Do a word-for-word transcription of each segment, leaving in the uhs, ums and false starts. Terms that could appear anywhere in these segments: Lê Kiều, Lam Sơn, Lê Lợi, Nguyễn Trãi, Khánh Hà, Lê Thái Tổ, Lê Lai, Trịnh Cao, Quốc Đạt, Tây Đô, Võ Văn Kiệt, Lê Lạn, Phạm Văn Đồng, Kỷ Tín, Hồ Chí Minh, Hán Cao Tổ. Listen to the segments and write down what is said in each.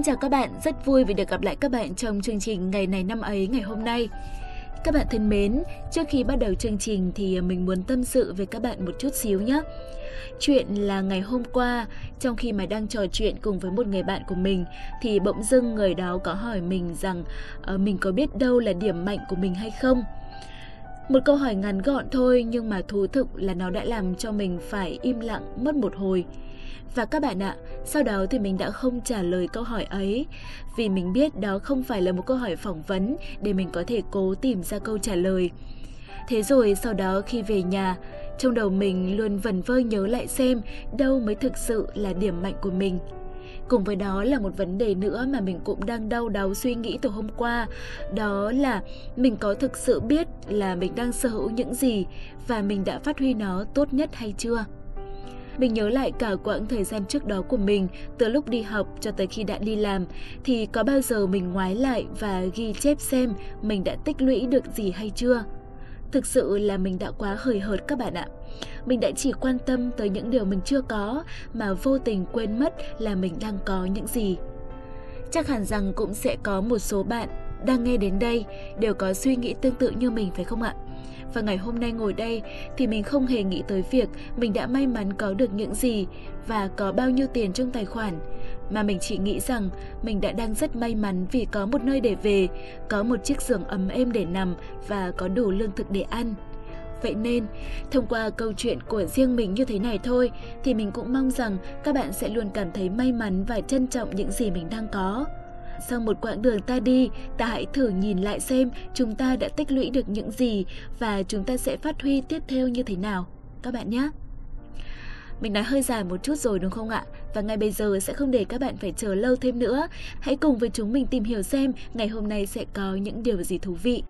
Xin chào các bạn, rất vui vì được gặp lại các bạn trong chương trình Ngày này năm ấy ngày hôm nay. Các bạn thân mến, trước khi bắt đầu chương trình thì mình muốn tâm sự với các bạn một chút xíu nhé. Chuyện là ngày hôm qua, trong khi mà đang trò chuyện cùng với một người bạn của mình thì bỗng dưng người đó có hỏi mình rằng uh, mình có biết đâu là điểm mạnh của mình hay không. Một câu hỏi ngắn gọn thôi nhưng mà thú thực là nó đã làm cho mình phải im lặng mất một hồi. Và các bạn ạ, sau đó thì mình đã không trả lời câu hỏi ấy, vì mình biết đó không phải là một câu hỏi phỏng vấn để mình có thể cố tìm ra câu trả lời. Thế rồi sau đó khi về nhà, trong đầu mình luôn vẩn vơ nhớ lại xem đâu mới thực sự là điểm mạnh của mình. Cùng với đó là một vấn đề nữa mà mình cũng đang đau đáu suy nghĩ từ hôm qua, đó là mình có thực sự biết là mình đang sở hữu những gì và mình đã phát huy nó tốt nhất hay chưa? Mình nhớ lại cả quãng thời gian trước đó của mình, từ lúc đi học cho tới khi đã đi làm, thì có bao giờ mình ngoái lại và ghi chép xem mình đã tích lũy được gì hay chưa? Thực sự là mình đã quá hời hợt các bạn ạ. Mình đã chỉ quan tâm tới những điều mình chưa có mà vô tình quên mất là mình đang có những gì. Chắc hẳn rằng cũng sẽ có một số bạn đang nghe đến đây đều có suy nghĩ tương tự như mình phải không ạ? Và ngày hôm nay ngồi đây thì mình không hề nghĩ tới việc mình đã may mắn có được những gì và có bao nhiêu tiền trong tài khoản, mà mình chỉ nghĩ rằng mình đã đang rất may mắn vì có một nơi để về, có một chiếc giường ấm êm để nằm và có đủ lương thực để ăn. Vậy nên, thông qua câu chuyện của riêng mình như thế này thôi thì mình cũng mong rằng các bạn sẽ luôn cảm thấy may mắn và trân trọng những gì mình đang có. Sau một quãng đường ta đi, ta hãy thử nhìn lại xem chúng ta đã tích lũy được những gì và chúng ta sẽ phát huy tiếp theo như thế nào, các bạn nhé. Mình nói hơi dài một chút rồi đúng không ạ? Và ngay bây giờ sẽ không để các bạn phải chờ lâu thêm nữa. Hãy cùng với chúng mình tìm hiểu xem ngày hôm nay sẽ có những điều gì thú vị.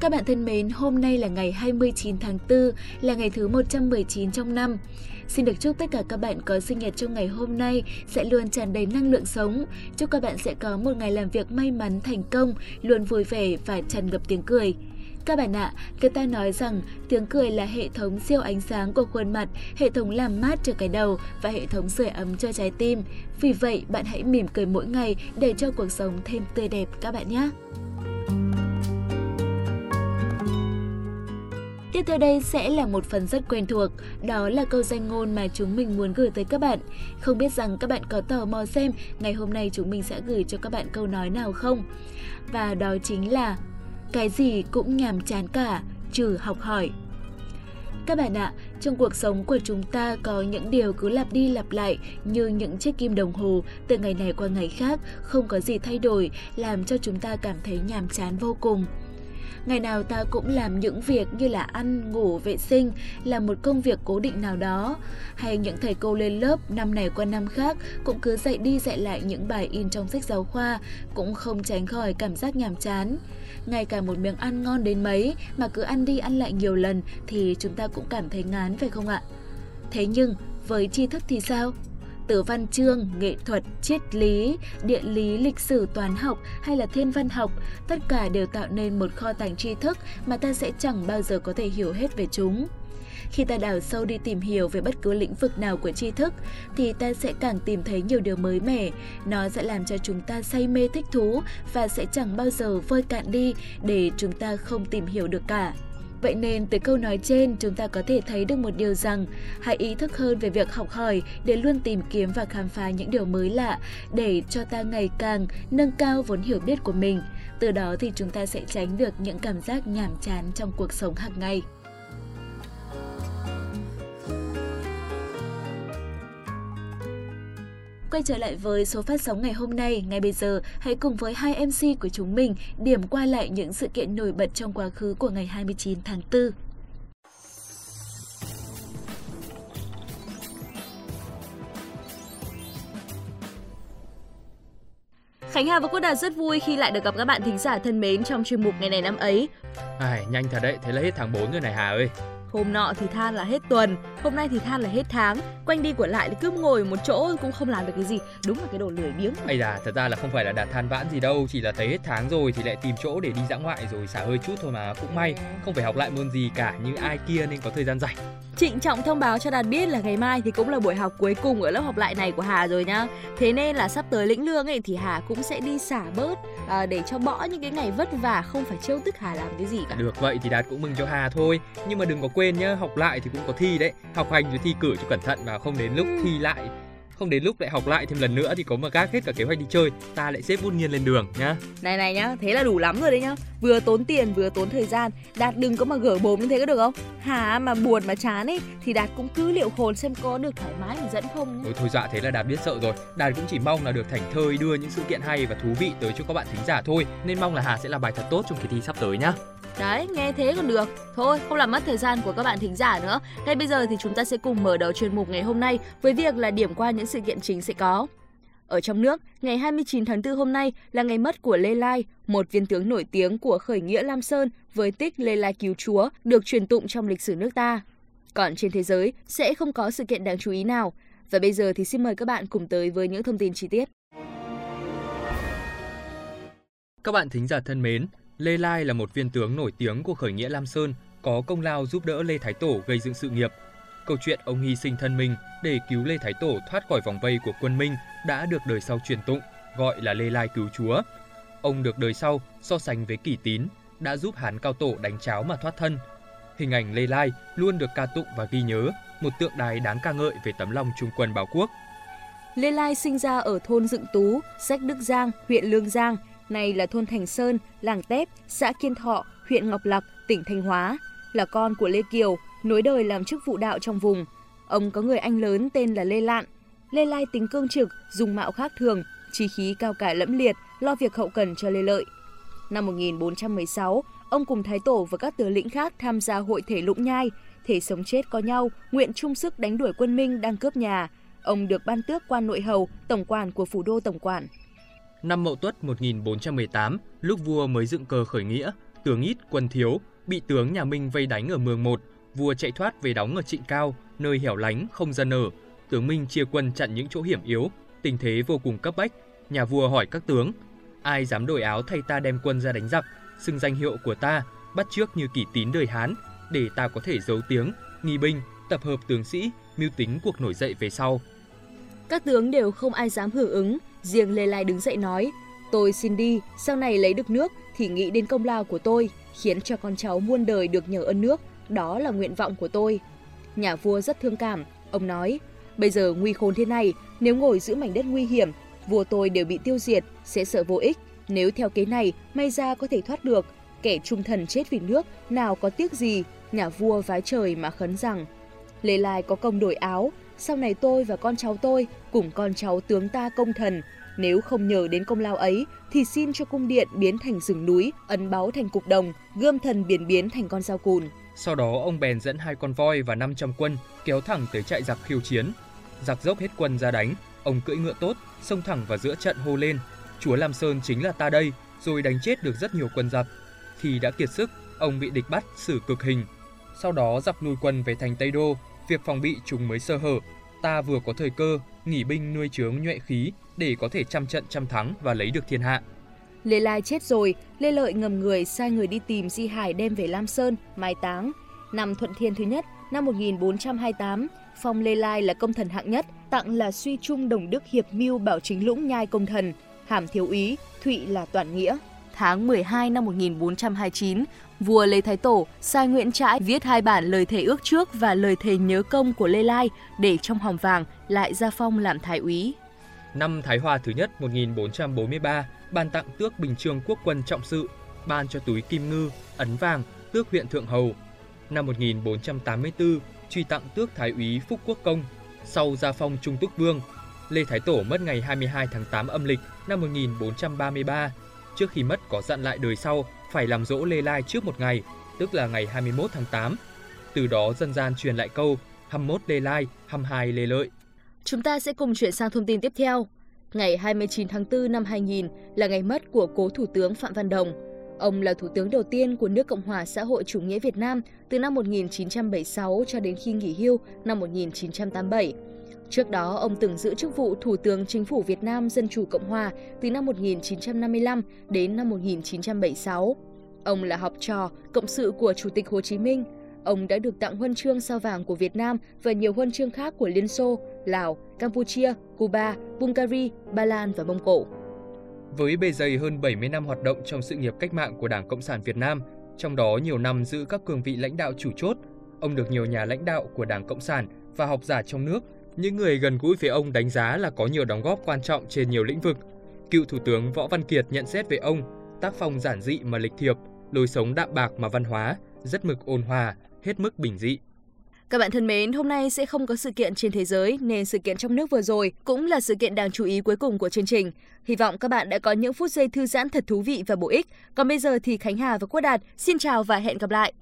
Các bạn thân mến, hôm nay là ngày hai mươi chín tháng tư, là ngày thứ một trăm mười chín trong năm. Xin được chúc tất cả các bạn có sinh nhật trong ngày hôm nay sẽ luôn tràn đầy năng lượng sống. Chúc các bạn sẽ có một ngày làm việc may mắn, thành công, luôn vui vẻ và tràn ngập tiếng cười. Các bạn ạ, người ta nói rằng tiếng cười là hệ thống siêu ánh sáng của khuôn mặt, hệ thống làm mát cho cái đầu và hệ thống sưởi ấm cho trái tim. Vì vậy, bạn hãy mỉm cười mỗi ngày để cho cuộc sống thêm tươi đẹp các bạn nhé. Tiếp theo đây sẽ là một phần rất quen thuộc, đó là câu danh ngôn mà chúng mình muốn gửi tới các bạn. Không biết rằng các bạn có tò mò xem ngày hôm nay chúng mình sẽ gửi cho các bạn câu nói nào không? Và đó chính là cái gì cũng nhàm chán cả, trừ học hỏi. Các bạn ạ, trong cuộc sống của chúng ta có những điều cứ lặp đi lặp lại như những chiếc kim đồng hồ từ ngày này qua ngày khác, không có gì thay đổi, làm cho chúng ta cảm thấy nhàm chán vô cùng. Ngày nào ta cũng làm những việc như là ăn, ngủ, vệ sinh, làm một công việc cố định nào đó. Hay những thầy cô lên lớp năm này qua năm khác cũng cứ dạy đi dạy lại những bài in trong sách giáo khoa, cũng không tránh khỏi cảm giác nhàm chán. Ngay cả một miếng ăn ngon đến mấy mà cứ ăn đi ăn lại nhiều lần thì chúng ta cũng cảm thấy ngán phải không ạ? Thế nhưng với tri thức thì sao? Từ văn chương, nghệ thuật, triết lý, địa lý, lịch sử, toán học hay là thiên văn học, tất cả đều tạo nên một kho tàng tri thức mà ta sẽ chẳng bao giờ có thể hiểu hết về chúng. Khi ta đào sâu đi tìm hiểu về bất cứ lĩnh vực nào của tri thức thì ta sẽ càng tìm thấy nhiều điều mới mẻ, nó sẽ làm cho chúng ta say mê thích thú và sẽ chẳng bao giờ vơi cạn đi để chúng ta không tìm hiểu được cả. Vậy nên từ câu nói trên chúng ta có thể thấy được một điều rằng hãy ý thức hơn về việc học hỏi để luôn tìm kiếm và khám phá những điều mới lạ để cho ta ngày càng nâng cao vốn hiểu biết của mình. Từ đó thì chúng ta sẽ tránh được những cảm giác nhàm chán trong cuộc sống hàng ngày. Quay trở lại với số phát sóng ngày hôm nay, ngay bây giờ hãy cùng với hai em xê của chúng mình điểm qua lại những sự kiện nổi bật trong quá khứ của ngày hai mươi chín tháng tư. Khánh Hà và Quốc Đạt rất vui khi lại được gặp các bạn thính giả thân mến trong chuyên mục Ngày này năm ấy. Ai, nhanh thật đấy, thế là hết tháng bốn rồi này Hà ơi. Hôm nọ thì than là hết tuần, hôm nay thì than là hết tháng. Quanh đi quẩn lại cứ ngồi một chỗ cũng không làm được cái gì. Đúng là cái đồ lười biếng. Ây da, thật ra là không phải là Đạt than vãn gì đâu. Chỉ là thấy hết tháng rồi thì lại tìm chỗ để đi dã ngoại rồi xả hơi chút thôi mà. Cũng may, không phải học lại môn gì cả như ai kia nên có thời gian rảnh. Trịnh trọng thông báo cho Đạt biết là ngày mai thì cũng là buổi học cuối cùng ở lớp học lại này của Hà rồi nhá. Thế nên là sắp tới lĩnh lương ấy thì Hà cũng sẽ đi xả bớt à, để cho bỏ những cái ngày vất vả không phải trêu tức Hà làm cái gì cả. Được vậy thì Đạt cũng mừng cho Hà thôi. Nhưng mà đừng có quên nhá, học lại thì cũng có thi đấy. Học hành rồi thi cử cho cẩn thận và không đến lúc ừ. thi lại không đến lúc lại học lại thêm lần nữa thì có mà gác hết cả kế hoạch đi chơi, ta lại xếp bút nghiên lên đường nhá. Này này nhá, thế là đủ lắm rồi đấy nhá. Vừa tốn tiền vừa tốn thời gian, Đạt đừng có mà gở bồm như thế có được không? Hà mà buồn mà chán ấy thì Đạt cũng cứ liệu khồn xem có được thoải mái mà dẫn không. Ôi thôi dạ, thế là Đạt biết sợ rồi. Đạt cũng chỉ mong là được thảnh thơi đưa những sự kiện hay và thú vị tới cho các bạn thính giả thôi, nên mong là Hà sẽ làm bài thật tốt trong kỳ thi sắp tới nhá. Đấy, nghe thế còn được. Thôi, không làm mất thời gian của các bạn thính giả nữa. Ngay bây giờ thì chúng ta sẽ cùng mở đầu chuyên mục ngày hôm nay với việc là điểm qua những sự kiện chính sẽ có. Ở trong nước, ngày hai mươi chín tháng tư hôm nay là ngày mất của Lê Lai, một viên tướng nổi tiếng của khởi nghĩa Lam Sơn với tích Lê Lai cứu Chúa, được truyền tụng trong lịch sử nước ta. Còn trên thế giới sẽ không có sự kiện đáng chú ý nào. Và bây giờ thì xin mời các bạn cùng tới với những thông tin chi tiết. Các bạn thính giả thân mến, Lê Lai là một viên tướng nổi tiếng của khởi nghĩa Lam Sơn, có công lao giúp đỡ Lê Thái Tổ gây dựng sự nghiệp. Câu chuyện ông hy sinh thân mình để cứu Lê Thái Tổ thoát khỏi vòng vây của quân Minh đã được đời sau truyền tụng, gọi là Lê Lai cứu Chúa. Ông được đời sau so sánh với Kỷ Tín, đã giúp Hán Cao Tổ đánh cháo mà thoát thân. Hình ảnh Lê Lai luôn được ca tụng và ghi nhớ, một tượng đài đáng ca ngợi về tấm lòng trung quân báo quốc. Lê Lai sinh ra ở thôn Dựng Tú, Sách Đức Giang, huyện Lương Giang, nay là thôn Thành Sơn, làng Tép, xã Kiên Thọ, huyện Ngọc Lặc, tỉnh Thanh Hóa, là con của Lê Kiều, nối đời làm chức vụ đạo trong vùng. Ông có người anh lớn tên là Lê Lạn. Lê Lai tính cương trực, dùng mạo khác thường, chí khí cao cả lẫm liệt, lo việc hậu cần cho Lê Lợi. Năm một nghìn bốn trăm mười sáu, ông cùng Thái Tổ và các tướng lĩnh khác tham gia hội thể Lũng Nhai, thể sống chết có nhau, nguyện chung sức đánh đuổi quân Minh đang cướp nhà. Ông được ban tước quan nội hầu, tổng quản của phủ đô tổng quản. Năm Mậu Tuất một nghìn bốn trăm mười tám, lúc vua mới dựng cờ khởi nghĩa, tướng ít quân thiếu, bị tướng nhà Minh vây đánh ở Mường Một, vua chạy thoát về đóng ở Trịnh Cao, nơi hẻo lánh không dân ở. Tướng Minh chia quân chặn những chỗ hiểm yếu, tình thế vô cùng cấp bách. Nhà vua hỏi các tướng: "Ai dám đổi áo thay ta đem quân ra đánh giặc, xưng danh hiệu của ta, bắt chước như Kỷ Tín đời Hán, để ta có thể giấu tiếng, nghi binh, tập hợp tướng sĩ, mưu tính cuộc nổi dậy về sau." Các tướng đều không ai dám hưởng ứng. Riêng Lê Lai đứng dậy nói: "Tôi xin đi, sau này lấy được nước thì nghĩ đến công lao của tôi, khiến cho con cháu muôn đời được nhờ ơn nước, đó là nguyện vọng của tôi." Nhà vua rất thương cảm, ông nói: "Bây giờ nguy khôn thế này, nếu ngồi giữ mảnh đất nguy hiểm, vua tôi đều bị tiêu diệt, sẽ sợ vô ích. Nếu theo kế này, may ra có thể thoát được, kẻ trung thần chết vì nước, nào có tiếc gì." Nhà vua vái trời mà khấn rằng: "Lê Lai có công đổi áo, sau này tôi và con cháu tôi cùng con cháu tướng ta công thần, nếu không nhờ đến công lao ấy thì xin cho cung điện biến thành rừng núi, ấn báu thành cục đồng, gươm thần biển biến thành con dao cùn." Sau đó ông bèn dẫn hai con voi và năm trăm quân kéo thẳng tới trại giặc khiêu chiến. Giặc dốc hết quân ra đánh, ông cưỡi ngựa tốt, xông thẳng vào giữa trận hô lên: "Chúa Lam Sơn chính là ta đây", rồi đánh chết được rất nhiều quân giặc. Khi đã kiệt sức, ông bị địch bắt xử cực hình. Sau đó giặc lùi quân về thành Tây Đô, việc phòng bị chúng mới sơ hở. Ta vừa có thời cơ, nghỉ binh nuôi chướng nhuệ khí để có thể trăm trận trăm thắng và lấy được thiên hạ. Lê Lai chết rồi, Lê Lợi ngầm người sai người đi tìm di hài đem về Lam Sơn, mai táng. Năm Thuận Thiên thứ nhất, năm một nghìn bốn trăm hai mươi tám, phong Lê Lai là công thần hạng nhất, tặng là suy trung đồng đức hiệp mưu bảo chính Lũng Nhai công thần, hàm thiếu úy, thụy là toàn nghĩa. Tháng mười hai năm một nghìn bốn trăm hai mươi chín, vua Lê Thái Tổ sai Nguyễn Trãi viết hai bản lời thề ước trước và lời thề nhớ công của Lê Lai để trong hòm vàng, lại gia phong làm thái úy. Năm Thái Hòa thứ nhất một nghìn bốn trăm bốn mươi ba, ban tặng tước Bình Chương quốc quân trọng sự, ban cho túi kim ngư, ấn vàng, tước huyện Thượng Hầu. Năm một nghìn bốn trăm tám mươi tư, truy tặng tước thái úy Phúc Quốc Công, sau gia phong Trung Túc Vương. Lê Thái Tổ mất ngày hai mươi hai tháng tám âm lịch năm một nghìn bốn trăm ba mươi ba. Trước khi mất có dặn lại đời sau phải làm dỗ Lê Lai trước một ngày, tức là ngày hai mươi mốt tháng tám. Từ đó dân gian truyền lại câu hai mươi mốt Lê Lai, hai mươi hai Lê Lợi. Chúng ta sẽ cùng chuyển sang thông tin tiếp theo. Ngày hai mươi chín tháng tư năm hai nghìn là ngày mất của cố Thủ tướng Phạm Văn Đồng. Ông là Thủ tướng đầu tiên của nước Cộng hòa xã hội chủ nghĩa Việt Nam từ năm một nghìn chín trăm bảy mươi sáu cho đến khi nghỉ hưu năm một nghìn chín trăm tám mươi bảy. Trước đó, ông từng giữ chức vụ Thủ tướng Chính phủ Việt Nam Dân chủ Cộng hòa từ năm một nghìn chín trăm năm mươi lăm đến năm một nghìn chín trăm bảy mươi sáu. Ông là học trò, cộng sự của Chủ tịch Hồ Chí Minh. Ông đã được tặng huân chương sao vàng của Việt Nam và nhiều huân chương khác của Liên Xô, Lào, Campuchia, Cuba, Bulgaria, Ba Lan và Mông Cổ. Với bề dày hơn bảy mươi năm hoạt động trong sự nghiệp cách mạng của Đảng Cộng sản Việt Nam, trong đó nhiều năm giữ các cương vị lãnh đạo chủ chốt, ông được nhiều nhà lãnh đạo của Đảng Cộng sản và học giả trong nước, những người gần gũi với ông đánh giá là có nhiều đóng góp quan trọng trên nhiều lĩnh vực. Cựu Thủ tướng Võ Văn Kiệt nhận xét về ông, tác phong giản dị mà lịch thiệp, lối sống đạm bạc mà văn hóa, rất mực ôn hòa, hết mức bình dị. Các bạn thân mến, hôm nay sẽ không có sự kiện trên thế giới nên sự kiện trong nước vừa rồi cũng là sự kiện đáng chú ý cuối cùng của chương trình. Hy vọng các bạn đã có những phút giây thư giãn thật thú vị và bổ ích. Còn bây giờ thì Khánh Hà và Quốc Đạt xin chào và hẹn gặp lại.